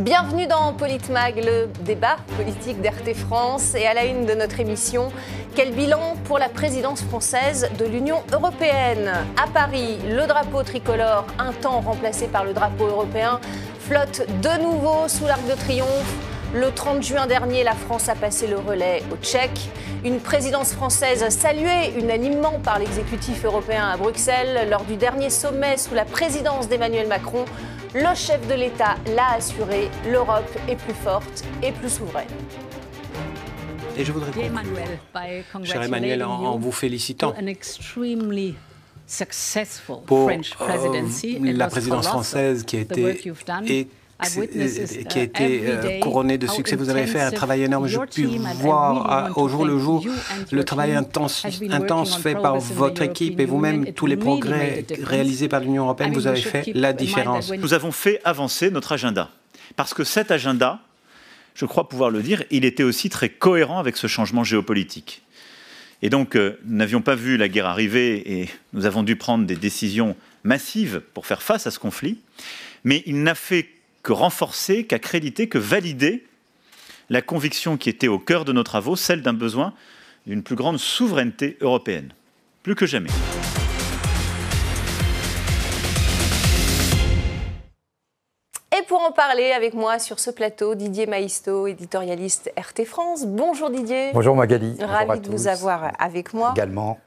Bienvenue dans PolitMag, le débat politique d'RT France. Et à la une de notre émission, quel bilan pour la présidence française de l'Union européenne? À Paris, le drapeau tricolore, un temps remplacé par le drapeau européen, flotte de nouveau sous l'Arc de Triomphe. Le 30 juin dernier, la France a passé le relais aux Tchèques. Une présidence française saluée unanimement par l'exécutif européen à Bruxelles. Lors du dernier sommet sous la présidence d'Emmanuel Macron, le chef de l'État l'a assuré, l'Europe est plus forte et plus souveraine. Et je voudrais conclure, cher Emmanuel, en vous félicitant pour la présidence française qui a été couronnée de succès. Vous avez fait un travail énorme. Je puis voir au jour le jour le travail intense fait par votre équipe et vous-même, tous les progrès réalisés par l'Union européenne. Vous avez fait la différence. Nous avons fait avancer notre agenda. Parce que cet agenda, je crois pouvoir le dire, il était aussi très cohérent avec ce changement géopolitique. Et donc, nous n'avions pas vu la guerre arriver et nous avons dû prendre des décisions massives pour faire face à ce conflit. Mais il n'a fait que renforcer, qu'accréditer, que valider la conviction qui était au cœur de nos travaux, celle d'un besoin d'une plus grande souveraineté européenne, plus que jamais. Et pour en parler avec moi sur ce plateau, Didier Maisto, éditorialiste RT France. Bonjour Didier. Bonjour Magali. Ravi de vous avoir avec moi. Également.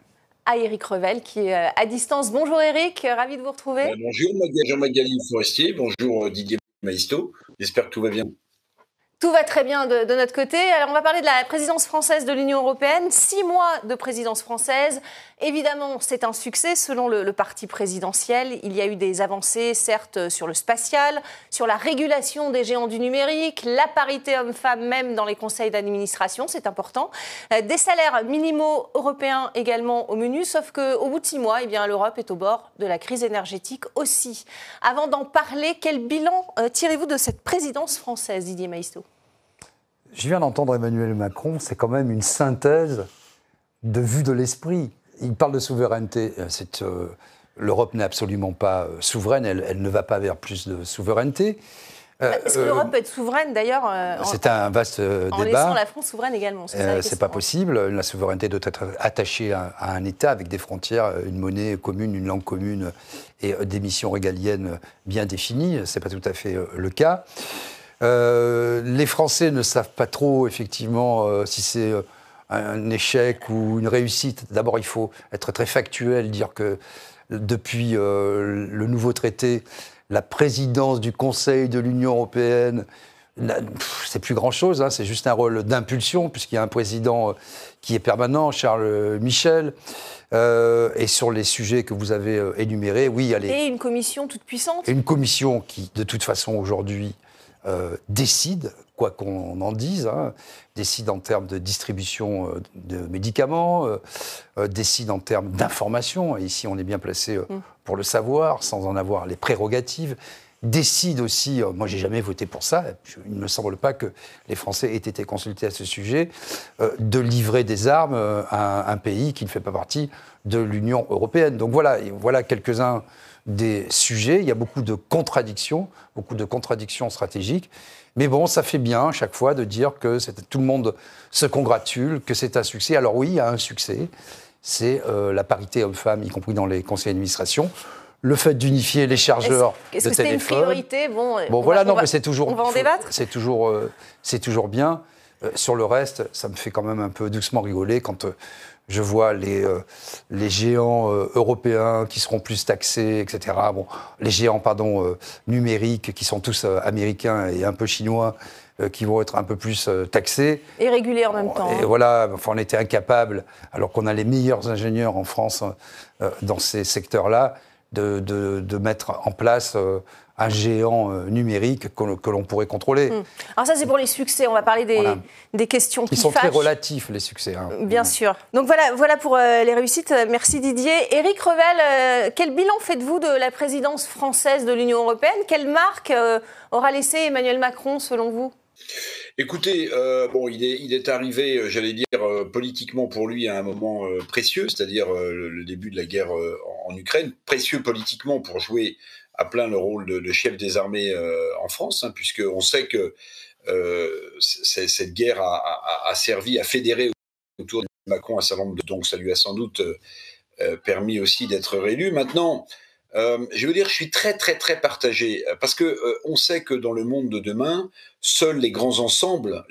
À Éric Revel qui est à distance. Bonjour Éric, ravi de vous retrouver. Bonjour Jean-Magali Forestier, bonjour Didier Maisto, j'espère que tout va bien. Tout va très bien de notre côté. Alors on va parler de la présidence française de l'Union européenne. 6 mois de présidence française. Évidemment, c'est un succès selon le parti présidentiel. Il y a eu des avancées, certes, sur le spatial, sur la régulation des géants du numérique, la parité homme-femme même dans les conseils d'administration, c'est important. Des salaires minimaux européens également au menu, sauf qu'au bout de 6 mois, eh bien, l'Europe est au bord de la crise énergétique aussi. Avant d'en parler, quel bilan tirez-vous de cette présidence française, Didier Maisto ? Je viens d'entendre Emmanuel Macron, c'est quand même une synthèse de vue de l'esprit. Il parle de souveraineté. L'Europe n'est absolument pas souveraine, elle ne va pas vers plus de souveraineté. Est-ce que l'Europe peut être souveraine d'ailleurs c'est un vaste débat. En laissant la France souveraine également. C'est pas possible. La souveraineté doit être attachée à un État avec des frontières, une monnaie commune, une langue commune et des missions régaliennes bien définies. C'est pas tout à fait le cas. Les Français ne savent pas trop, effectivement, si c'est un échec ou une réussite. D'abord, il faut être très factuel, dire que depuis le nouveau traité, la présidence du Conseil de l'Union européenne, c'est plus grand-chose, hein, c'est juste un rôle d'impulsion, puisqu'il y a un président qui est permanent, Charles Michel. Et sur les sujets que vous avez énumérés, oui, allez. Et une commission toute puissante. Une commission qui, de toute façon, aujourd'hui, décide, quoi qu'on en dise, hein, décide en termes de distribution de médicaments, décide en termes d'information, et ici on est bien placé pour le savoir, sans en avoir les prérogatives, décide aussi, moi j'ai jamais voté pour ça, il ne me semble pas que les Français aient été consultés à ce sujet, de livrer des armes à un pays qui ne fait pas partie de l'Union européenne. Donc voilà quelques-uns des sujets, il y a beaucoup de contradictions stratégiques, mais bon, ça fait bien à chaque fois de dire que tout le monde se congratule, que c'est un succès. Alors oui, il y a un succès, c'est la parité homme-femme, y compris dans les conseils d'administration, le fait d'unifier les chargeurs de téléphone. Est-ce que c'était une priorité? Bon, voilà, non, mais c'est toujours... On va en débattre. C'est toujours bien. Sur le reste, ça me fait quand même un peu doucement rigoler quand... Je vois les géants européens qui seront plus taxés, etc. Bon, les géants, pardon, numériques qui sont tous américains et un peu chinois qui vont être un peu plus taxés. Et régulés en même temps. Et voilà, enfin, on était incapables, alors qu'on a les meilleurs ingénieurs en France dans ces secteurs-là, de mettre en place... un géant numérique que l'on pourrait contrôler. Alors ça, c'est pour les succès. On va parler des questions qui fâchent. Ils sont très relatifs, les succès. Hein. Bien sûr. Donc voilà pour les réussites. Merci Didier. Éric Revel, quel bilan faites-vous de la présidence française de l'Union européenne? Quelle marque aura laissé Emmanuel Macron, selon vous? Écoutez, bon, il est arrivé, j'allais dire, politiquement pour lui à un moment précieux, c'est-à-dire le début de la guerre en en Ukraine, précieux politiquement pour jouer à plein le rôle de chef des armées en France, hein, puisqu'on sait que cette guerre a servi à fédérer autour de Macron un certain nombre de... Donc ça lui a sans doute permis aussi d'être réélu. Maintenant, je veux dire, je suis très, très, très partagé, parce qu'on sait que dans le monde de demain, seuls les grands ensembles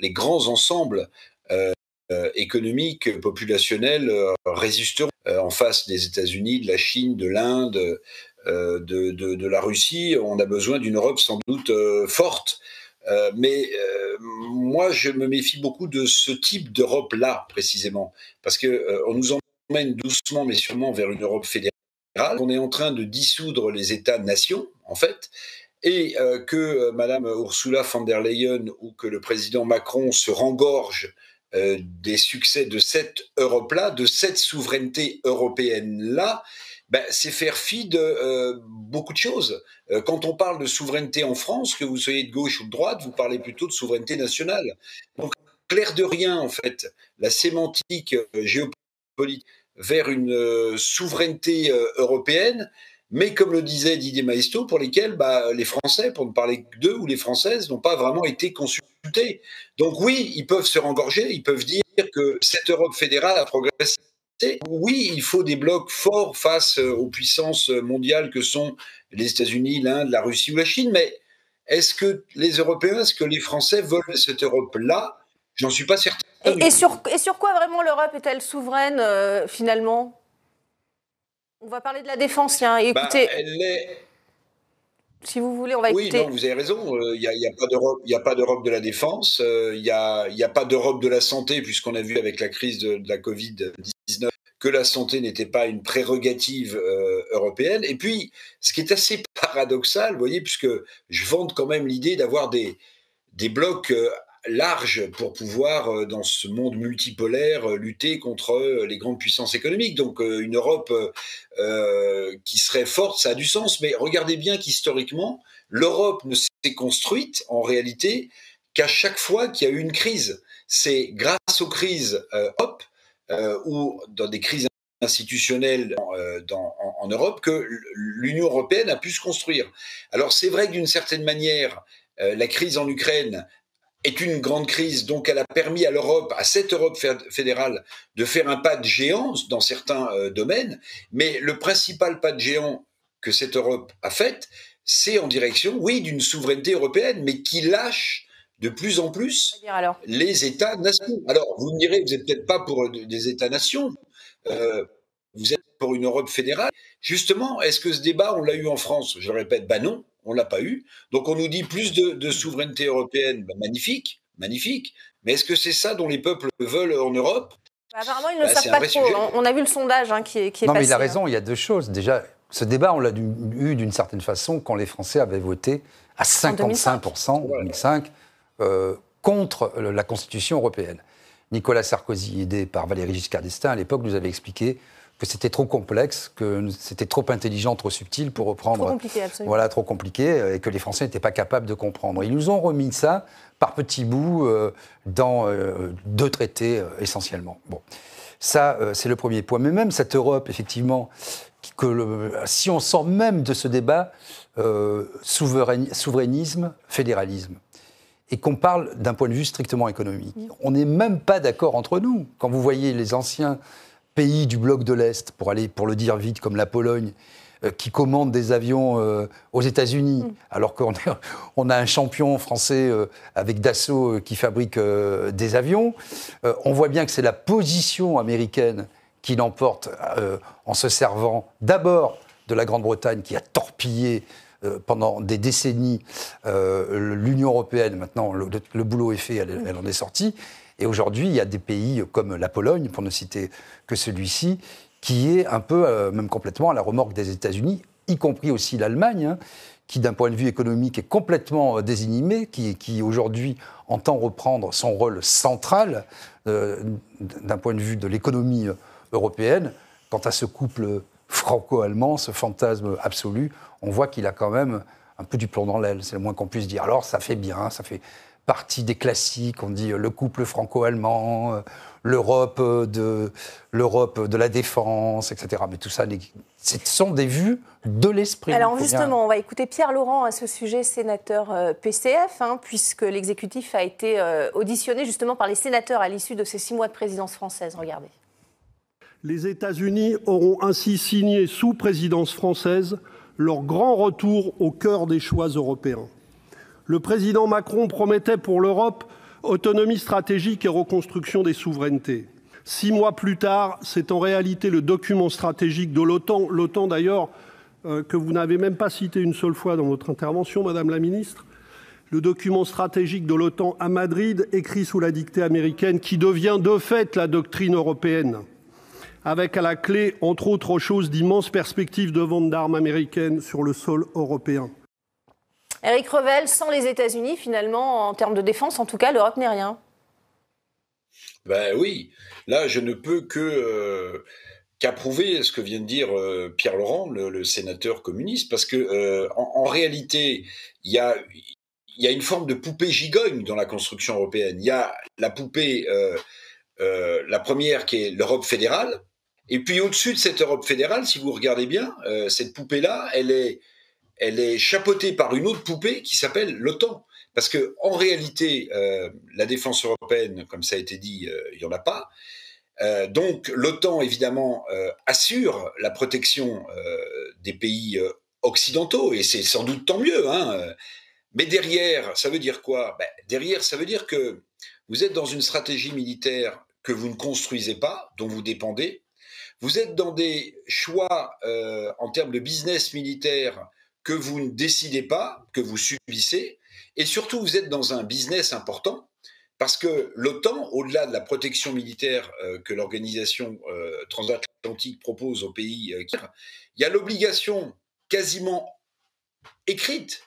économiques, populationnels, résisteront en face des États-Unis, de la Chine, de l'Inde, de la Russie. On a besoin d'une Europe sans doute forte. Mais moi, je me méfie beaucoup de ce type d'Europe-là, précisément, parce qu'on nous emmène doucement, mais sûrement, vers une Europe fédérale. On est en train de dissoudre les États-nations, en fait, et que Madame Ursula von der Leyen ou que le président Macron se rengorge des succès de cette Europe-là, de cette souveraineté européenne-là, ben, c'est faire fi de beaucoup de choses. Quand on parle de souveraineté en France, que vous soyez de gauche ou de droite, vous parlez plutôt de souveraineté nationale. Donc, clair de rien, en fait, la sémantique géopolitique vers une souveraineté européenne, mais comme le disait Didier Maisto, pour lesquels les Français, pour ne parler que d'eux, ou les Françaises, n'ont pas vraiment été consultés. Donc oui, ils peuvent se rengorger, ils peuvent dire que cette Europe fédérale a progressé. Oui, il faut des blocs forts face aux puissances mondiales que sont les États-Unis, l'Inde, la Russie ou la Chine, mais est-ce que les Européens, est-ce que les Français veulent cette Europe-là? J'en suis pas certain. Et sur quoi vraiment l'Europe est-elle souveraine, finalement? On va parler de la défense, tiens, et écoutez... Elle est... Si vous voulez, on va écouter... Oui, non, vous avez raison, il n'y a pas d'Europe de la défense, il n'y a pas d'Europe de la santé, puisqu'on a vu avec la crise de la Covid-19 que la santé n'était pas une prérogative européenne. Et puis, ce qui est assez paradoxal, vous voyez, puisque je vante quand même l'idée d'avoir des blocs... large pour pouvoir, dans ce monde multipolaire, lutter contre les grandes puissances économiques. Donc une Europe qui serait forte, ça a du sens, mais regardez bien qu'historiquement, l'Europe ne s'est construite en réalité qu'à chaque fois qu'il y a eu une crise. C'est grâce aux crises ou dans des crises institutionnelles en Europe que l'Union européenne a pu se construire. Alors c'est vrai que d'une certaine manière, la crise en Ukraine est une grande crise, donc elle a permis à l'Europe, à cette Europe fédérale, de faire un pas de géant dans certains domaines, mais le principal pas de géant que cette Europe a fait, c'est en direction, oui, d'une souveraineté européenne, mais qui lâche de plus en plus les États-nations. Alors, vous me direz, vous n'êtes peut-être pas pour des États-nations, vous êtes pour une Europe fédérale. Justement, est-ce que ce débat, on l'a eu en France? Je le répète, non. On ne l'a pas eu. Donc on nous dit plus de souveraineté européenne. Magnifique. Mais est-ce que c'est ça dont les peuples veulent en Europe? Apparemment, ils ne savent pas trop. On a vu le sondage hein, qui est passé. Non, mais il a raison. Il y a deux choses. Déjà, ce débat, on l'a eu d'une certaine façon quand les Français avaient voté à 55% en 2005 contre la Constitution européenne. Nicolas Sarkozy, aidé par Valéry Giscard d'Estaing, à l'époque, nous avait expliqué que c'était trop complexe, que c'était trop intelligent, trop subtil pour reprendre... Trop compliqué, absolument. Voilà, trop compliqué, et que les Français n'étaient pas capables de comprendre. Ils nous ont remis ça par petits bouts dans deux traités essentiellement. Bon, ça, c'est le premier point. Mais même cette Europe, effectivement, si on sort même de ce débat souverainisme, fédéralisme, et qu'on parle d'un point de vue strictement économique, on n'est même pas d'accord entre nous. Quand vous voyez les anciens... pays du bloc de l'Est, pour le dire vite, comme la Pologne, qui commande des avions aux États-Unis, alors qu'on a un champion français avec Dassault qui fabrique des avions. On voit bien que c'est la position américaine qui l'emporte en se servant d'abord de la Grande-Bretagne qui a torpillé pendant des décennies l'Union européenne. Maintenant, le boulot est fait, elle en est sortie. Et aujourd'hui, il y a des pays comme la Pologne, pour ne citer que celui-ci, qui est un peu, même complètement, à la remorque des États-Unis, y compris aussi l'Allemagne, hein, qui, d'un point de vue économique, est complètement désinhibée, qui aujourd'hui entend reprendre son rôle central d'un point de vue de l'économie européenne. Quant à ce couple franco-allemand, ce fantasme absolu, on voit qu'il a quand même un peu du plomb dans l'aile, c'est le moins qu'on puisse dire. Alors, ça fait bien, ça fait... partie des classiques, on dit le couple franco-allemand, l'Europe de la défense, etc. Mais tout ça, ce sont des vues de l'esprit. Alors justement, on va écouter Pierre Laurent à ce sujet, sénateur PCF, puisque l'exécutif a été auditionné justement par les sénateurs à l'issue de ces 6 mois de présidence française. Regardez. Les États-Unis auront ainsi signé sous présidence française leur grand retour au cœur des choix européens. Le président Macron promettait pour l'Europe autonomie stratégique et reconstruction des souverainetés. 6 mois plus tard, c'est en réalité le document stratégique de l'OTAN, l'OTAN d'ailleurs que vous n'avez même pas cité une seule fois dans votre intervention, Madame la Ministre, le document stratégique de l'OTAN à Madrid, écrit sous la dictée américaine, qui devient de fait la doctrine européenne, avec à la clé, entre autres choses, d'immenses perspectives de vente d'armes américaines sur le sol européen. Éric Revel, sans les États-Unis, finalement, en termes de défense, en tout cas, l'Europe n'est rien. Ben oui, là, je ne peux que qu'approuver ce que vient de dire Pierre Laurent, le sénateur communiste, parce que en réalité, il y a une forme de poupée gigogne dans la construction européenne. Il y a la poupée, la première, qui est l'Europe fédérale, et puis au-dessus de cette Europe fédérale, si vous regardez bien, cette poupée-là, elle est chapeautée par une autre poupée qui s'appelle l'OTAN. Parce que en réalité, la défense européenne, comme ça a été dit, il n'y en a pas. Donc l'OTAN, évidemment, assure la protection des pays occidentaux, et c'est sans doute tant mieux. Mais derrière, ça veut dire quoi? Derrière, ça veut dire que vous êtes dans une stratégie militaire que vous ne construisez pas, dont vous dépendez. Vous êtes dans des choix en termes de business militaire que vous ne décidez pas, que vous subissez, et surtout vous êtes dans un business important, parce que l'OTAN, au-delà de la protection militaire que l'organisation transatlantique propose aux pays, il y a l'obligation quasiment écrite,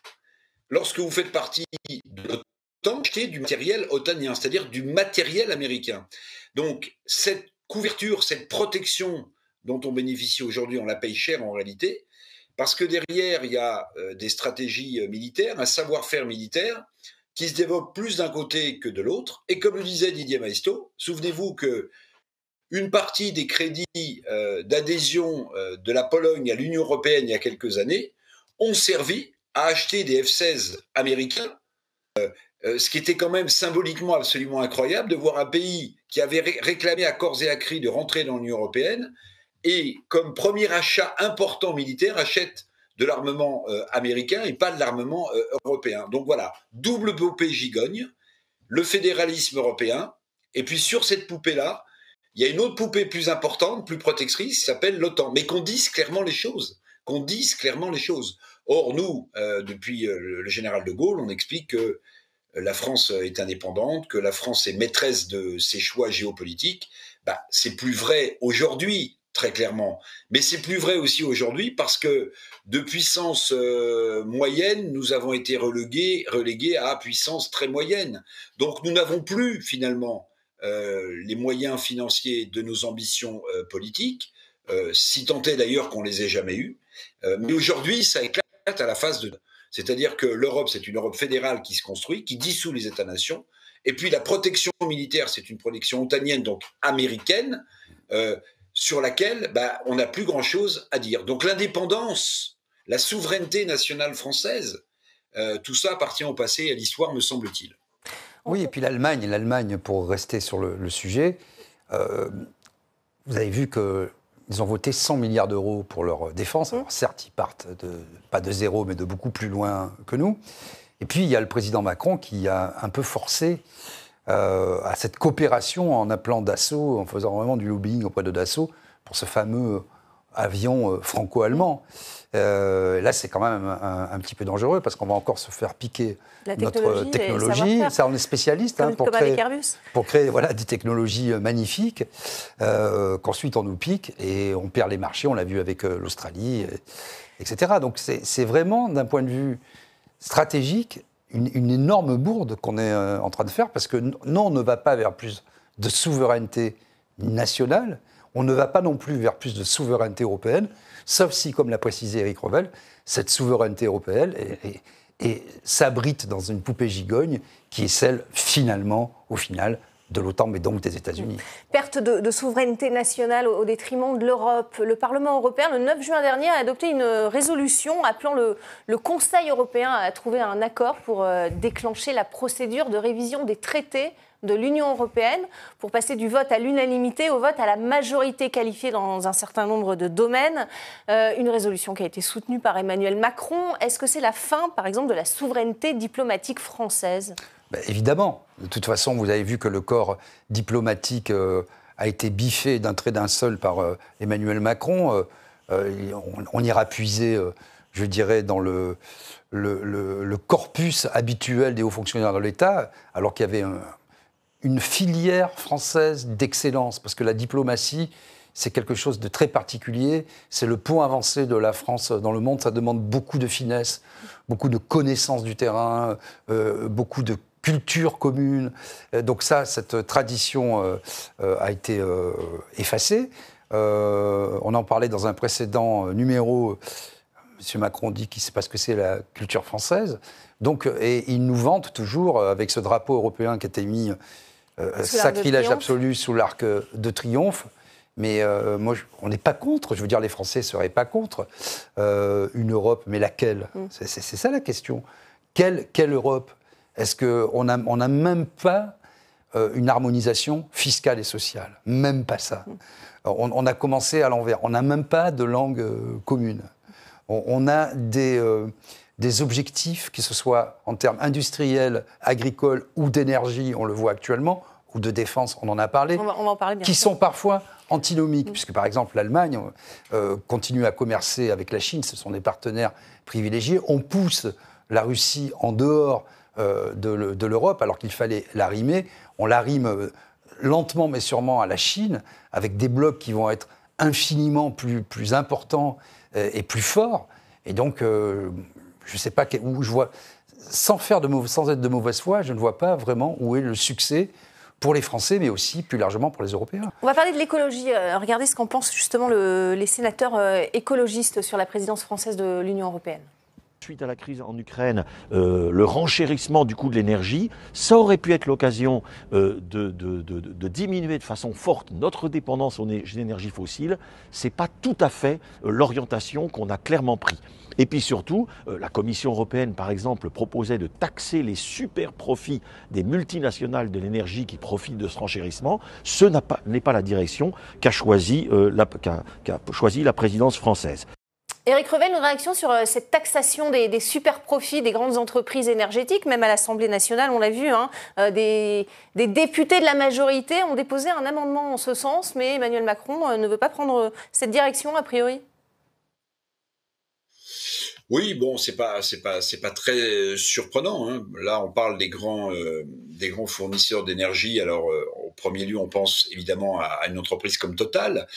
lorsque vous faites partie de l'OTAN, d'acheter du matériel otanien, c'est-à-dire du matériel américain. Donc cette couverture, cette protection dont on bénéficie aujourd'hui, on la paye cher en réalité, parce que derrière, il y a des stratégies militaires, un savoir-faire militaire qui se développe plus d'un côté que de l'autre. Et comme le disait Didier Maisto, souvenez-vous qu'une partie des crédits d'adhésion de la Pologne à l'Union européenne il y a quelques années ont servi à acheter des F-16 américains, ce qui était quand même symboliquement absolument incroyable de voir un pays qui avait réclamé à corps et à cri de rentrer dans l'Union européenne et comme premier achat important militaire, achète de l'armement américain et pas de l'armement européen. Donc voilà, double poupée gigogne, le fédéralisme européen, et puis sur cette poupée-là, il y a une autre poupée plus importante, plus protectrice, qui s'appelle l'OTAN, mais qu'on dise clairement les choses, qu'on dise clairement les choses. Or nous, depuis le général de Gaulle, on explique que la France est indépendante, que la France est maîtresse de ses choix géopolitiques. Bah, c'est plus vrai aujourd'hui, très clairement. Mais c'est plus vrai aussi aujourd'hui parce que de puissance moyenne, nous avons été relégués à puissance très moyenne. Donc nous n'avons plus finalement les moyens financiers de nos ambitions politiques, si tant est d'ailleurs qu'on les ait jamais eues. Mais aujourd'hui, ça éclate à la face de... C'est-à-dire que l'Europe, c'est une Europe fédérale qui se construit, qui dissout les États-nations. Et puis la protection militaire, c'est une protection otanienne, donc américaine, sur laquelle on n'a plus grand-chose à dire. Donc l'indépendance, la souveraineté nationale française, tout ça appartient au passé et à l'histoire, me semble-t-il. Oui, et puis l'Allemagne, pour rester sur le sujet, vous avez vu qu'ils ont voté 100 milliards d'euros pour leur défense. Alors certes, ils partent pas de zéro, mais de beaucoup plus loin que nous. Et puis il y a le président Macron qui a un peu forcé à cette coopération en appelant Dassault, en faisant vraiment du lobbying auprès de Dassault pour ce fameux avion franco-allemand. Là, c'est quand même un petit peu dangereux parce qu'on va encore se faire piquer notre technologie. Ça, on est spécialiste pour créer des technologies magnifiques qu'ensuite on nous pique et on perd les marchés. On l'a vu avec l'Australie, etc. Donc c'est vraiment, d'un point de vue stratégique, une énorme bourde qu'on est en train de faire, parce que non, on ne va pas vers plus de souveraineté nationale, on ne va pas non plus vers plus de souveraineté européenne, sauf si, comme l'a précisé Éric Revel, cette souveraineté européenne et s'abrite dans une poupée gigogne qui est celle, finalement, au final, de l'OTAN, mais donc des États-Unis. Perte de souveraineté nationale au détriment de l'Europe. Le Parlement européen, le 9 juin dernier, a adopté une résolution appelant le Conseil européen à trouver un accord pour déclencher la procédure de révision des traités de l'Union européenne pour passer du vote à l'unanimité au vote à la majorité qualifiée dans un certain nombre de domaines. Une résolution qui a été soutenue par Emmanuel Macron. Est-ce que c'est la fin, par exemple, de la souveraineté diplomatique française? Ben évidemment. De toute façon, vous avez vu que le corps diplomatique a été biffé d'un trait d'un seul par Emmanuel Macron. On ira puiser, je dirais, dans le corpus habituel des hauts fonctionnaires de l'État, alors qu'il y avait une filière française d'excellence, parce que la diplomatie, c'est quelque chose de très particulier, c'est le point avancé de la France dans le monde, ça demande beaucoup de finesse, beaucoup de connaissance du terrain, beaucoup de culture commune, donc ça, cette tradition a été effacée. On en parlait dans un précédent numéro, M. Macron dit qu'il ne sait pas ce que c'est la culture française, donc, et il nous vante toujours, avec ce drapeau européen qui a été mis sacrilège absolu sous l'arc de triomphe, mais moi, on n'est pas contre, je veux dire, les Français ne seraient pas contre une Europe, mais laquelle? C'est ça la question. Quelle Europe? Est-ce qu'on n'a même pas une harmonisation fiscale et sociale? Même pas ça. On a commencé à l'envers. On n'a même pas de langue commune. On a des objectifs, que ce soit en termes industriels, agricoles ou d'énergie, on le voit actuellement, ou de défense, on en a parlé, on va en parler, bien qui sûr. Sont parfois antinomiques, puisque par exemple l'Allemagne continue à commercer avec la Chine, ce sont des partenaires privilégiés, on pousse la Russie en dehors de l'Europe, alors qu'il fallait la rimer, on la rime lentement mais sûrement à la Chine, avec des blocs qui vont être infiniment plus importants et plus forts, et donc je ne sais pas où je vois, sans être de mauvaise foi, je ne vois pas vraiment où est le succès pour les Français, mais aussi plus largement pour les Européens. On va parler de l'écologie. Regardez ce qu'en pensent justement les sénateurs écologistes sur la présidence française de l'Union européenne. Suite à la crise en Ukraine, le renchérissement du coût de l'énergie, ça aurait pu être l'occasion de diminuer de façon forte notre dépendance aux énergies fossiles. Ce n'est pas tout à fait l'orientation qu'on a clairement prise. Et puis surtout, la Commission européenne, par exemple, proposait de taxer les super profits des multinationales de l'énergie qui profitent de ce renchérissement. Ce n'est pas la direction qu'a choisie la présidence française. Éric Revel, une réaction sur cette taxation des super profits des grandes entreprises énergétiques, même à l'Assemblée nationale, on l'a vu, hein, des députés de la majorité ont déposé un amendement en ce sens, mais Emmanuel Macron ne veut pas prendre cette direction a priori. Oui, bon, c'est pas très surprenant, hein. Là, on parle des grands fournisseurs d'énergie. Alors, au premier lieu, on pense évidemment à une entreprise comme Total,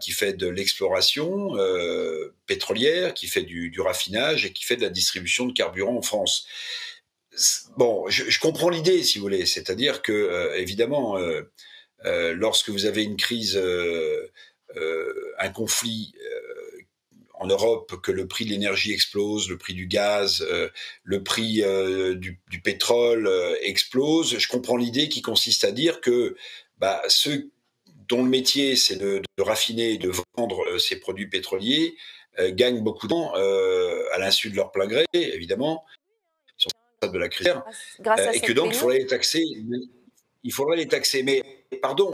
qui fait de l'exploration pétrolière, qui fait du raffinage et qui fait de la distribution de carburant en France. Bon, je comprends l'idée, si vous voulez, c'est-à-dire que évidemment, lorsque vous avez une crise, un conflit. En Europe, que le prix de l'énergie explose, le prix du gaz, le prix du pétrole explose. Je comprends l'idée qui consiste à dire que ceux dont le métier c'est de raffiner et de vendre ces produits pétroliers gagnent beaucoup d'argent à l'insu de leur plein gré, évidemment, sur le de la crise, et que donc il faudrait les taxer. Il faudrait les taxer. Mais pardon.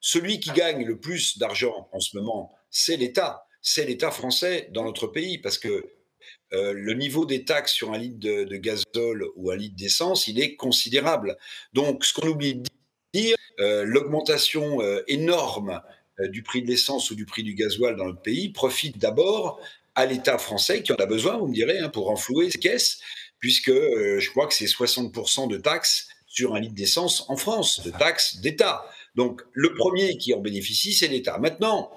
Celui qui gagne le plus d'argent en ce moment, c'est l'État. C'est l'État français dans notre pays, parce que le niveau des taxes sur un litre de gazole ou un litre d'essence, il est considérable. Donc, ce qu'on oublie de dire, l'augmentation énorme du prix de l'essence ou du prix du gasoil dans notre pays profite d'abord à l'État français, qui en a besoin, vous me direz, hein, pour renflouer ses caisses, puisque je crois que c'est 60% de taxes sur un litre d'essence en France, de taxes d'État. Donc, le premier qui en bénéficie, c'est l'État. Maintenant,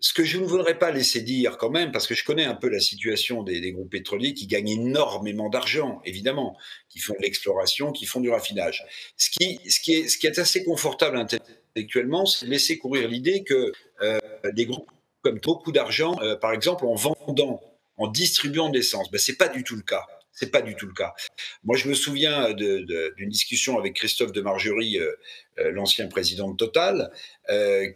ce que je ne voudrais pas laisser dire quand même, parce que je connais un peu la situation des groupes pétroliers qui gagnent énormément d'argent, évidemment, qui font de l'exploration, qui font du raffinage. Ce qui est assez confortable intellectuellement, c'est de laisser courir l'idée que des groupes comme beaucoup d'argent, par exemple en vendant en distribuant de l'essence. Ben, ce n'est pas du tout le cas. C'est pas du tout le cas. Moi, je me souviens d'une discussion avec Christophe de Margerie, l'ancien président de Total,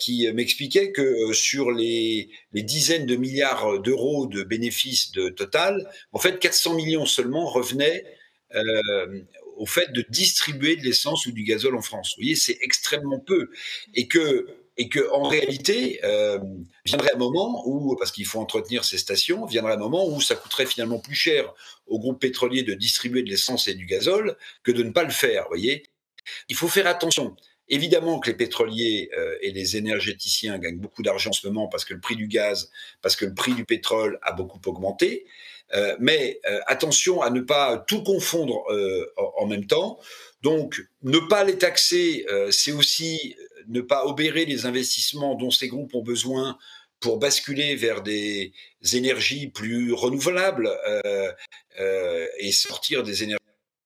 qui m'expliquait que sur les dizaines de milliards d'euros de bénéfices de Total, en fait, 400 millions seulement revenaient au fait de distribuer de l'essence ou du gazole en France. Vous voyez, c'est extrêmement peu. Et que en réalité, viendrait un moment où, parce qu'il faut entretenir ces stations, viendrait un moment où ça coûterait finalement plus cher aux groupes pétroliers de distribuer de l'essence et du gazole que de ne pas le faire, voyez. Il faut faire attention. Évidemment que les pétroliers et les énergéticiens gagnent beaucoup d'argent en ce moment parce que le prix du gaz, parce que le prix du pétrole a beaucoup augmenté, mais attention à ne pas tout confondre en même temps. Donc, ne pas les taxer, c'est aussi ne pas obérer les investissements dont ces groupes ont besoin pour basculer vers des énergies plus renouvelables et sortir des énergies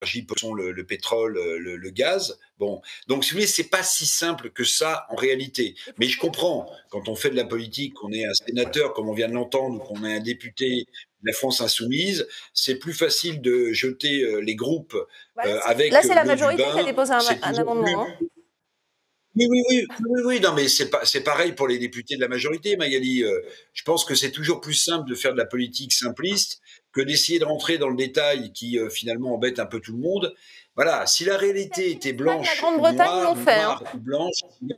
qui sont le pétrole, le gaz. Bon, donc si vous voulez, c'est pas si simple que ça en réalité. Mais je comprends, quand on fait de la politique, qu'on est un sénateur, comme on vient de l'entendre, ou qu'on est un député de la France insoumise, c'est plus facile de jeter les groupes avec. Là, c'est la majorité qui a déposé un amendement. Oui, non, mais c'est pareil pour les députés de la majorité, Magali. Je pense que c'est toujours plus simple de faire de la politique simpliste que d'essayer de rentrer dans le détail qui, finalement, embête un peu tout le monde. Voilà, si la réalité était blanche, la Grande-Bretagne l'ont fait, hein. Blanche, il y a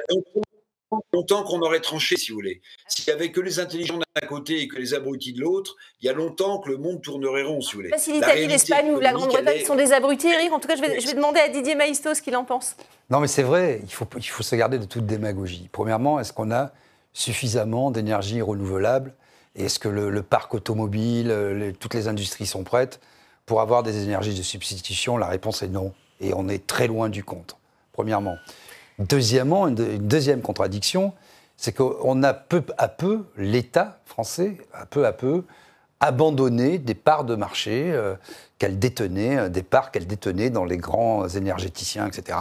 longtemps qu'on aurait tranché, si vous voulez. S'il n'y avait que les intelligents d'un côté et que les abrutis de l'autre, il y a longtemps que le monde tournerait rond, si vous voulez. Je ne sais pas si l'Italie, l'Espagne ou la Grande-Bretagne sont des abrutis, Eric. En tout cas, je vais demander à Didier Maisto ce qu'il en pense. Non, mais c'est vrai, il faut se garder de toute démagogie. Premièrement, est-ce qu'on a suffisamment d'énergie renouvelable? Est-ce que le parc automobile, toutes les industries sont prêtes pour avoir des énergies de substitution? La réponse est non. Et on est très loin du compte, premièrement. Deuxièmement, une deuxième contradiction, c'est qu'on a peu à peu, l'État français, à peu, abandonné des parts de marché qu'elle détenait, des parts qu'elle détenait dans les grands énergéticiens, etc.,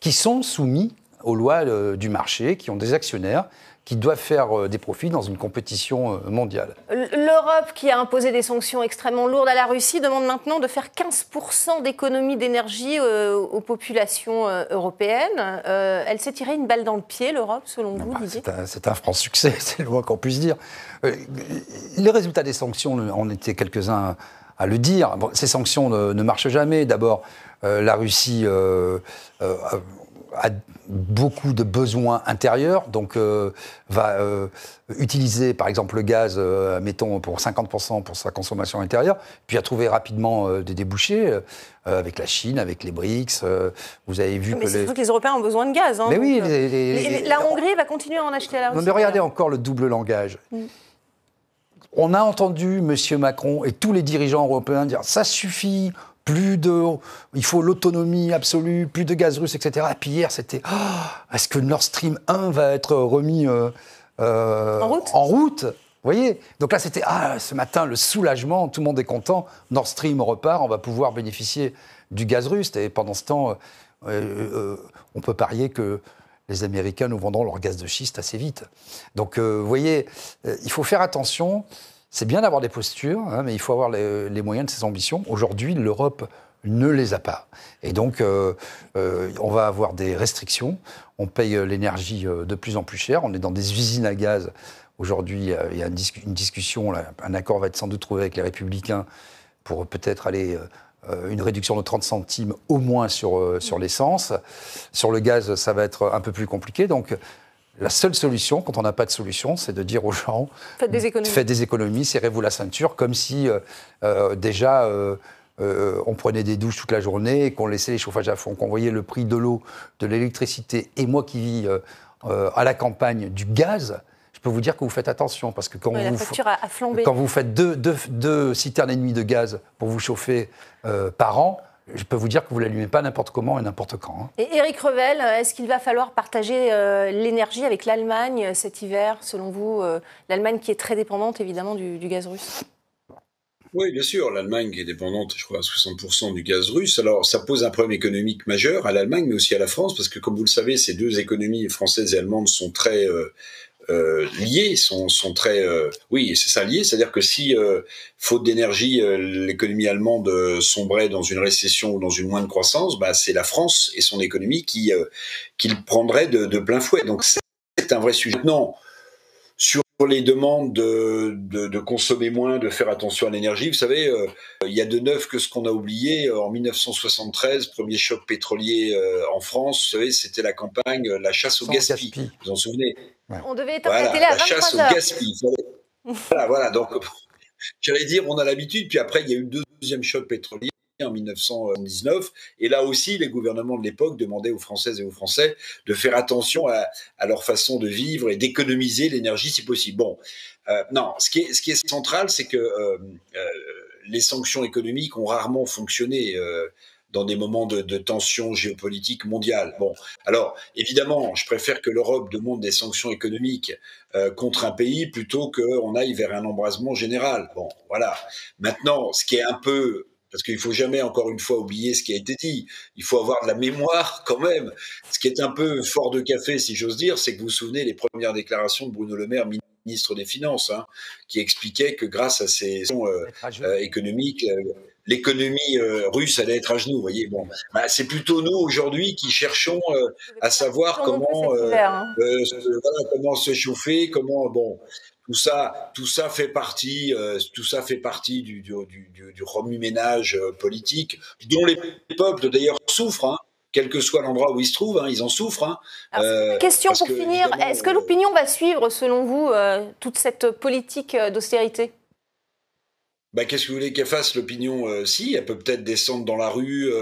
qui sont soumis aux lois du marché, qui ont des actionnaires qui doivent faire des profits dans une compétition mondiale. L'Europe, qui a imposé des sanctions extrêmement lourdes à la Russie, demande maintenant de faire 15% d'économie d'énergie aux populations européennes. Elle s'est tirée une balle dans le pied, l'Europe, selon vous, Didier ? C'est un franc succès, c'est le moins qu'on puisse dire. Les résultats des sanctions, on était quelques-uns à le dire. Bon, ces sanctions ne marchent jamais. D'abord, la Russie... a beaucoup de besoins intérieurs, donc va utiliser par exemple le gaz, mettons, pour 50% pour sa consommation intérieure, puis a trouvé rapidement des débouchés avec la Chine, avec les BRICS. Vous avez vu mais que... Mais surtout que les Européens ont besoin de gaz. Hein, mais oui, la Hongrie va continuer à en acheter à la Russie. Mais regardez encore le double langage. On a entendu M. Macron et tous les dirigeants européens dire « ça suffit ». Il faut l'autonomie absolue, plus de gaz russe, etc. Et puis hier, c'était est-ce que Nord Stream 1 va être remis en route? Vous voyez? Donc là, c'était ce matin, le soulagement, tout le monde est content, Nord Stream repart, on va pouvoir bénéficier du gaz russe. Et pendant ce temps, on peut parier que les Américains nous vendront leur gaz de schiste assez vite. Donc vous voyez, il faut faire attention. C'est bien d'avoir des postures, hein, mais il faut avoir les moyens de ses ambitions. Aujourd'hui, l'Europe ne les a pas. Et donc, on va avoir des restrictions. On paye l'énergie de plus en plus cher. On est dans des usines à gaz. Aujourd'hui, il y a une discussion. Là, un accord va être sans doute trouvé avec les Républicains pour peut-être aller... une réduction de 30 centimes au moins sur l'essence. Sur le gaz, ça va être un peu plus compliqué. Donc... La seule solution, quand on n'a pas de solution, c'est de dire aux gens « Faites des économies. » Faites des économies, serrez-vous la ceinture, comme si déjà on prenait des douches toute la journée et qu'on laissait les chauffages à fond, qu'on voyait le prix de l'eau, de l'électricité. Et moi qui vis à la campagne du gaz, je peux vous dire que vous faites attention. Parce que quand, la facture a flambé. Quand vous faites deux citernes et demie de gaz pour vous chauffer par an, je peux vous dire que vous ne l'allumez pas n'importe comment et n'importe quand. Et Éric Revel, est-ce qu'il va falloir partager l'énergie avec l'Allemagne cet hiver, selon vous? L'Allemagne qui est très dépendante, évidemment, du gaz russe. Oui, bien sûr, l'Allemagne qui est dépendante, je crois, à 60% du gaz russe. Alors, ça pose un problème économique majeur à l'Allemagne, mais aussi à la France, parce que, comme vous le savez, ces deux économies françaises et allemandes sont très liés, sont très... oui, c'est ça, liés, c'est-à-dire que si, faute d'énergie, l'économie allemande sombrait dans une récession ou dans une moindre croissance, bah, c'est la France et son économie qui le prendrait de plein fouet. Donc c'est un vrai sujet. Maintenant, sur les demandes de consommer moins, de faire attention à l'énergie, vous savez, il y a de neuf que ce qu'on a oublié. En 1973, premier choc pétrolier en France, vous savez, c'était la campagne, la chasse au gaspillage. Vous vous en souvenez? Ouais. On devait éteindre la télé à 23h. La chasse au gaspillage. Voilà, voilà. Donc, j'allais dire, on a l'habitude. Puis après, il y a eu le deuxième choc pétrolier en 1919. Et là aussi, les gouvernements de l'époque demandaient aux Françaises et aux Français de faire attention à leur façon de vivre et d'économiser l'énergie si possible. Bon, non, ce qui est central, c'est que les sanctions économiques ont rarement fonctionné dans des moments de tension géopolitique mondiale. Bon, alors, évidemment, je préfère que l'Europe demande des sanctions économiques contre un pays plutôt qu'on aille vers un embrasement général. Bon, voilà. Maintenant, ce qui est un peu... Parce qu'il ne faut jamais, encore une fois, oublier ce qui a été dit. Il faut avoir de la mémoire quand même. Ce qui est un peu fort de café, si j'ose dire, c'est que vous vous souvenez les premières déclarations de Bruno Le Maire, ministre des Finances, hein, qui expliquait que grâce à ces sanctions économiques, l'économie russe allait être à genoux. Vous voyez, bon, bah, c'est plutôt nous aujourd'hui qui cherchons à savoir comment, voilà, comment se chauffer, comment bon. Tout ça fait partie du remue-ménage politique, dont les peuples d'ailleurs souffrent, hein, quel que soit l'endroit où ils se trouvent, hein, ils en souffrent. Hein. Question pour finir, est-ce que l'opinion va suivre, selon vous, toute cette politique d'austérité ? Bah, qu'est-ce que vous voulez qu'elle fasse l'opinion? Si, elle peut peut-être descendre dans la rue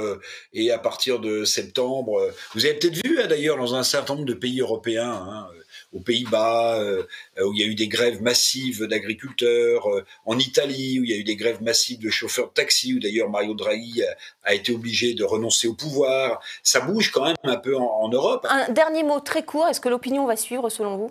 et à partir de septembre. Vous avez peut-être vu, hein, d'ailleurs, dans un certain nombre de pays européens, hein, aux Pays-Bas, où il y a eu des grèves massives d'agriculteurs, en Italie, où il y a eu des grèves massives de chauffeurs de taxi, où d'ailleurs Mario Draghi a été obligé de renoncer au pouvoir. Ça bouge quand même un peu en Europe. Un dernier mot très court, est-ce que l'opinion va suivre selon vous?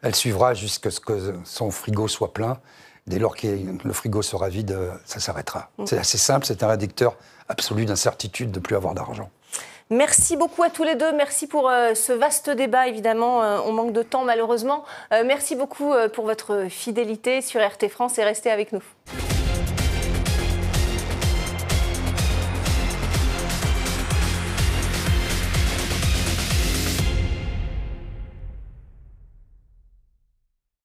Elle suivra jusqu'à ce que son frigo soit plein. Dès lors que le frigo sera vide, ça s'arrêtera. C'est assez simple, c'est un réducteur absolu d'incertitude de ne plus avoir d'argent. Merci beaucoup à tous les deux. Merci pour ce vaste débat. Évidemment, on manque de temps malheureusement. Merci beaucoup pour votre fidélité sur RT France et restez avec nous.